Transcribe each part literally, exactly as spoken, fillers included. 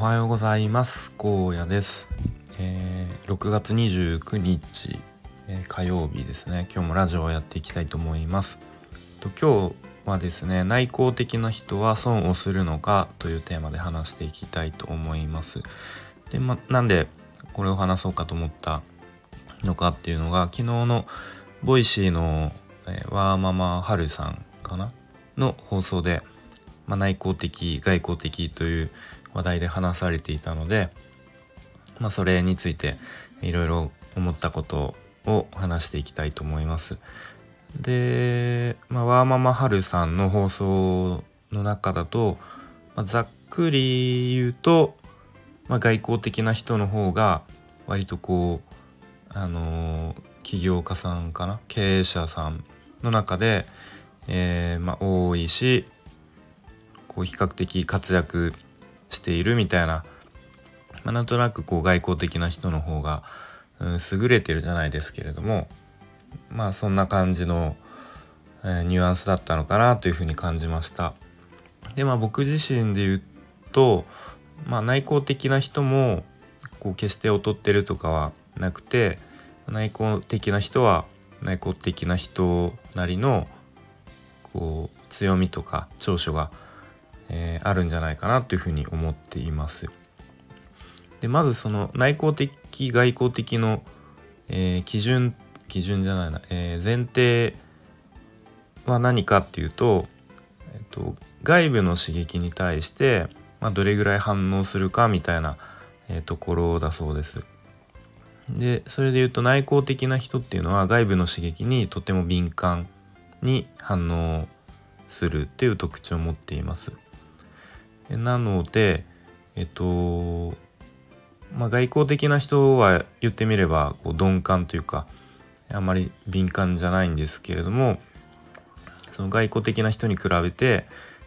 おはようございます。高野です。えー、ろくがつにじゅうくにち、えー、火曜日ですね。今日もラジオをやっていきたいと思います。と今日はですね、内向的な人は損をするのかというテーマで話していきたいと思います。で、ま、なんでこれを話そうかと思ったのかっていうのが、昨日のボイシーの、えー、わーままはるさんかなの放送で、まあ、内向的外向的という話題で話されていたので、まあ、それについていろいろ思ったことを話していきたいと思います。で、まあ、わーままはるさんの放送の中だと、まあ、ざっくり言うと、まあ、外交的な人の方が割とこうあの起業家さんかな、経営者さんの中で、えーまあ、多いし、こう比較的活躍しているみたいな、まあ、なんとなくこう外交的な人の方が、うん、優れてるじゃないですけれども、まあそんな感じの、えー、ニュアンスだったのかなというふうに感じました。で、まあ僕自身で言うと、まあ、内向的な人もこう決して劣ってるとかはなくて、内向的な人は内向的な人なりのこう強みとか長所がえー、あるんじゃないかなというふうに思っています。で、まずその内向的外向的の、えー、基準基準じゃないな、えー、前提は何かっていうと、えっと、外部の刺激に対して、まあ、どれぐらい反応するかみたいな、えー、ところだそうです。で、それでいうと内向的な人っていうのは外部の刺激にとても敏感に反応するっていう特徴を持っています。なので、えっとまあ、外交的な人は言ってみればこう鈍感というか、あまり敏感じゃないんですけれども、その外交的な人に比べて、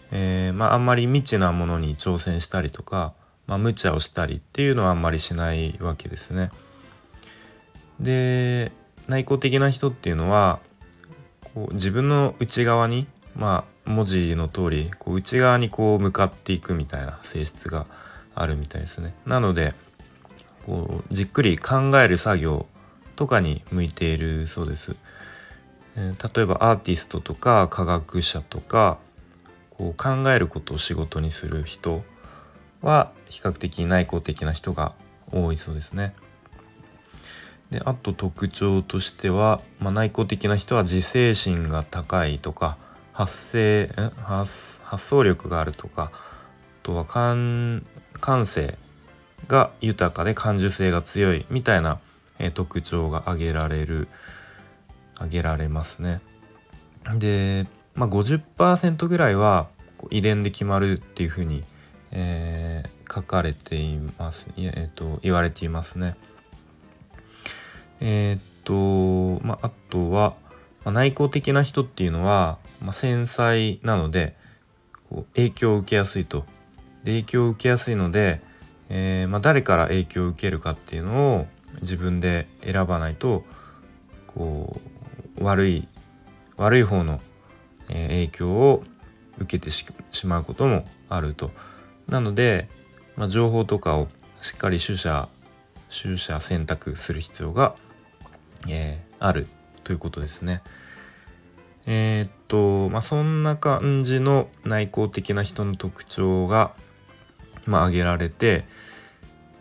えーまあ、あんまり未知なものに挑戦したりとか、まあ、無茶をしたりっていうのはあんまりしないわけですね。で、内向的な人っていうのはこう自分の内側に、まあ、文字の通りこう内側にこう向かっていくみたいな性質があるみたいですね。なのでこうじっくり考える作業とかに向いているそうです。えー、例えばアーティストとか科学者とか、こう考えることを仕事にする人は比較的内向的な人が多いそうですね。で、あと特徴としては、まあ、内向的な人は自制心が高いとか、発生、発、発想力があるとか、あとは感、感性が豊かで感受性が強いみたいな、えー、特徴が挙げられる、挙げられますね。で、まあ、ごじゅっパーセント ぐらいはこう遺伝で決まるっていうふうに、えー、書かれています、えーと、言われていますね。えーと、まあ、あとは、まあ、内向的な人っていうのは、まあ、繊細なのでこう影響を受けやすいと。で、影響を受けやすいので、えーまあ、誰から影響を受けるかっていうのを自分で選ばないと、こう悪い悪い方の影響を受けて し, しまうこともあると。なので、まあ、情報とかをしっかり取捨取捨選択する必要が、えー、あるということですね。えー、っとまあそんな感じの内向的な人の特徴が、まあ、挙げられて、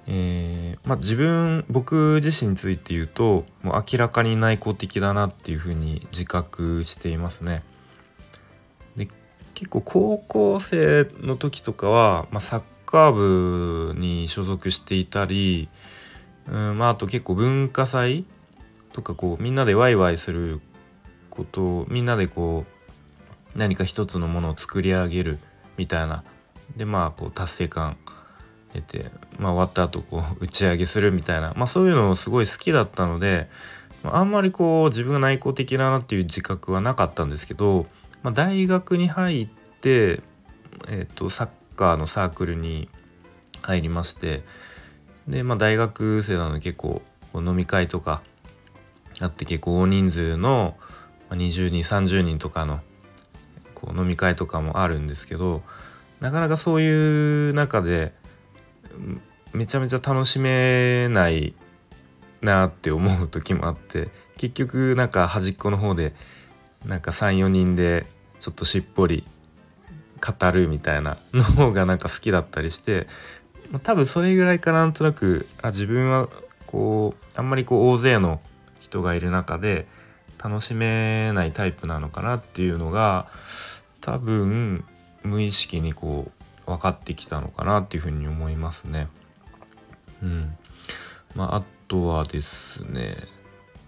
えーまあ、自分僕自身について言うと、もう明らかに内向的だなっていうふうに自覚していますね。で、結構高校生の時とかは、まあ、サッカー部に所属していたり、うんまあ、あと結構文化祭とかこうみんなでワイワイすること、みんなでこう何か一つのものを作り上げるみたいな、でまあこう達成感得て、まあ、終わった後こう打ち上げするみたいな、まあ、そういうのをすごい好きだったので、あんまりこう自分が内向的だなっていう自覚はなかったんですけど、まあ、大学に入って、えー、とサッカーのサークルに入りまして、で、まあ、大学生なので結構飲み会とかあって、結構大人数のにじゅうにんさんじゅうにんとかのこう飲み会とかもあるんですけど、なかなかそういう中でめちゃめちゃ楽しめないなって思う時もあって、結局なんか端っこの方でなんか さん,よ 人でちょっとしっぽり語るみたいなの方がなんか好きだったりして、多分それぐらいかなんとなく、あ、自分はこうあんまりこう大勢の人がいる中で楽しめないタイプなのかなっていうのが多分無意識にこう分かってきたのかなっていうふうに思いますね。うん、まあ、あとはですね、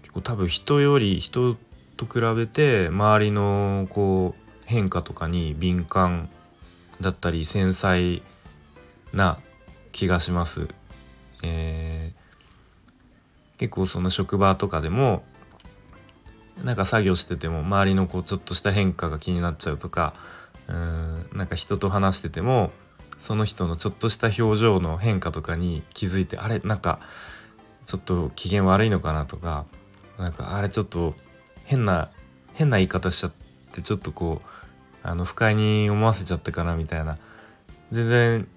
結構多分人より人と比べて周りのこう変化とかに敏感だったり繊細な気がします。えー、結構その職場とかでもなんか作業してても周りのこうちょっとした変化が気になっちゃうとか、うーん、なんか人と話しててもその人のちょっとした表情の変化とかに気づいて、あれなんかちょっと機嫌悪いのかなとか、なんかあれちょっと変な変な言い方しちゃってちょっとこうあの不快に思わせちゃったかなみたいな、全然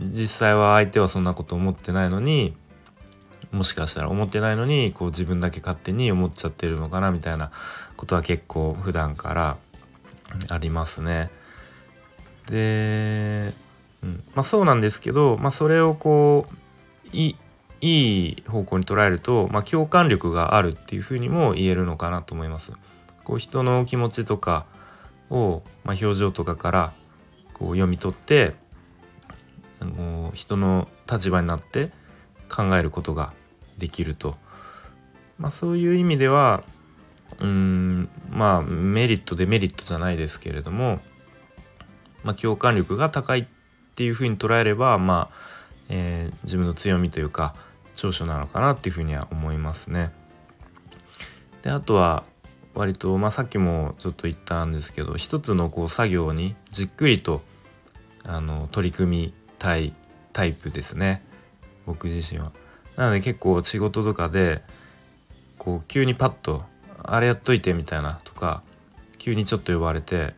実際は相手はそんなこと思ってないのに、もしかしたら思ってないのにこう自分だけ勝手に思っちゃってるのかなみたいなことは結構普段からありますね。で、うん、まあそうなんですけど、まあ、それをこういいい方向に捉えると、まあ、共感力があるっていうふうにも言えるのかなと思います。こう人の気持ちとかを、まあ、表情とかからこう読み取って、あの人の立場になって考えることができると、まあ、そういう意味ではうーん、まあ、メリットデメリットじゃないですけれども、まあ、共感力が高いっていうふうに捉えれば、まあえー、自分の強みというか長所なのかなっていうふうには思いますね。で、あとは割と、まあ、さっきもちょっと言ったんですけど、一つのこう作業にじっくりとあの取り組みたいタイプですね、僕自身は。なので結構仕事とかでこう急にパッとあれやっといてみたいなとか、急にちょっと呼ばれて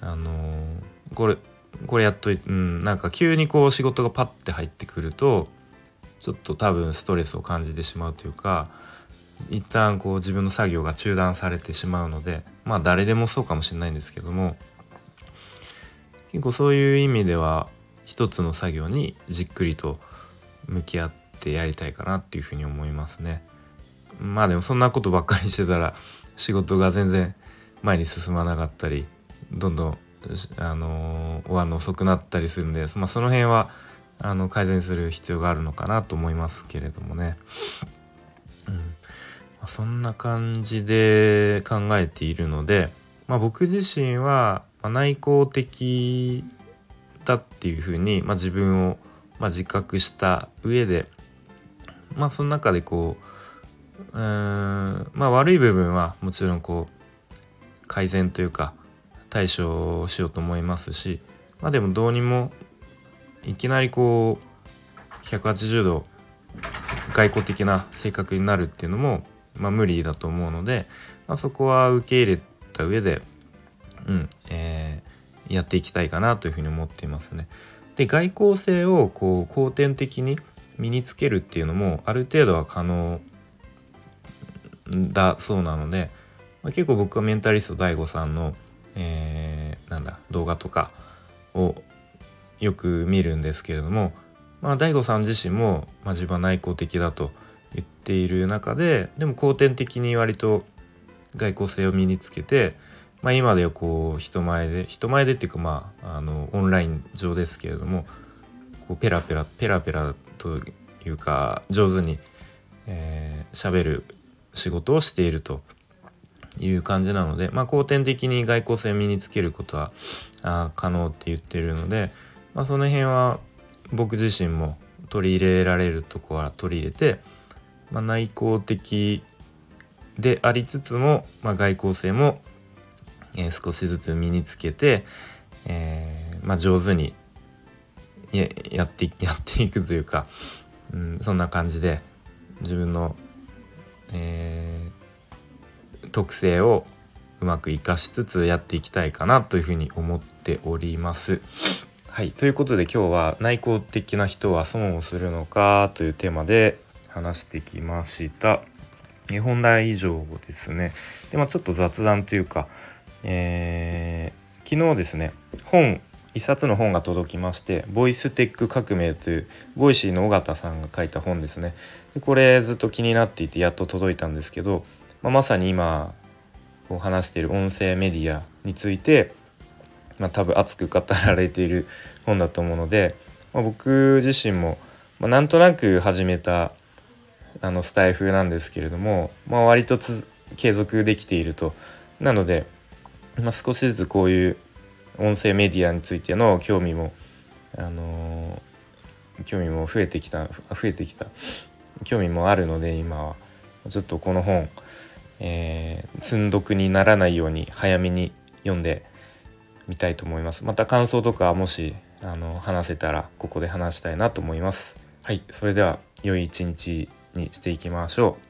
あのー、これこれやっといて、うん、なんか急にこう仕事がパッて入ってくるとちょっと多分ストレスを感じてしまうというか、一旦こう自分の作業が中断されてしまうので、まあ誰でもそうかもしれないんですけども、結構そういう意味では一つの作業にじっくりと向き合ってやりたいかなっていうふうに思いますね。まあでもそんなことばっかりしてたら仕事が全然前に進まなかったり、どんどんあの終わるの遅くなったりするんで、まあ、その辺はあの改善する必要があるのかなと思いますけれどもね。うん、まあ、そんな感じで考えているので、まあ、僕自身は内向的だっていうふうに、まあ、自分をまあ、自覚した上で、まあその中でこう、うーん、まあ悪い部分はもちろんこう改善というか対処をしようと思いますし、まあでもどうにもいきなりこうひゃくはちじゅうど外交的な性格になるっていうのもまあ無理だと思うので、まあ、そこは受け入れた上で、うん、えー、やっていきたいかなというふうに思っていますね。で、外交性をこう後天的に身につけるっていうのもある程度は可能だそうなので、まあ、結構僕はメンタリスト ダイゴ さんの、えー、なんだ動画とかをよく見るんですけれども、まあ、ダイゴ さん自身も、まあ、自分は内向的だと言っている中で、でも後天的に割と外交性を身につけて、まあ、今ではこう人前で人前でっていうか、まああのオンライン上ですけれども、こうペラペラペラペラというか上手にえ喋る仕事をしているという感じなので、まあ後天的に外交性を身につけることはあ可能って言ってるので、まあその辺は僕自身も取り入れられるところは取り入れて、まあ内向的でありつつも、まあ外交性もえー、少しずつ身につけて、えーまあ、上手にや、やって、やっていくというか、うん、そんな感じで自分の、えー、特性をうまく生かしつつやっていきたいかなというふうに思っております。はい、ということで今日は内向的な人は損をするのかというテーマで話してきました。本題以上ですね。で、まあ、ちょっと雑談というか、えー、昨日ですね本一冊の本が届きまして、ボイステック革命というボイシーの尾形さんが書いた本ですね。でこれずっと気になっていてやっと届いたんですけど、まあ、まさに今こう話している音声メディアについて、まあ、多分熱く語られている本だと思うので、まあ、僕自身も、まあ、なんとなく始めたあのスタイフなんですけれども、まあ、割とつ継続できていると。なので、まあ、少しずつこういう音声メディアについての興味も、あのー、興味も増えてきた、増えてきた興味もあるので、今はちょっとこの本、えー、積んどくにならないように早めに読んでみたいと思います。また感想とかもしあの話せたらここで話したいなと思います。はい、それでは良い一日にしていきましょう。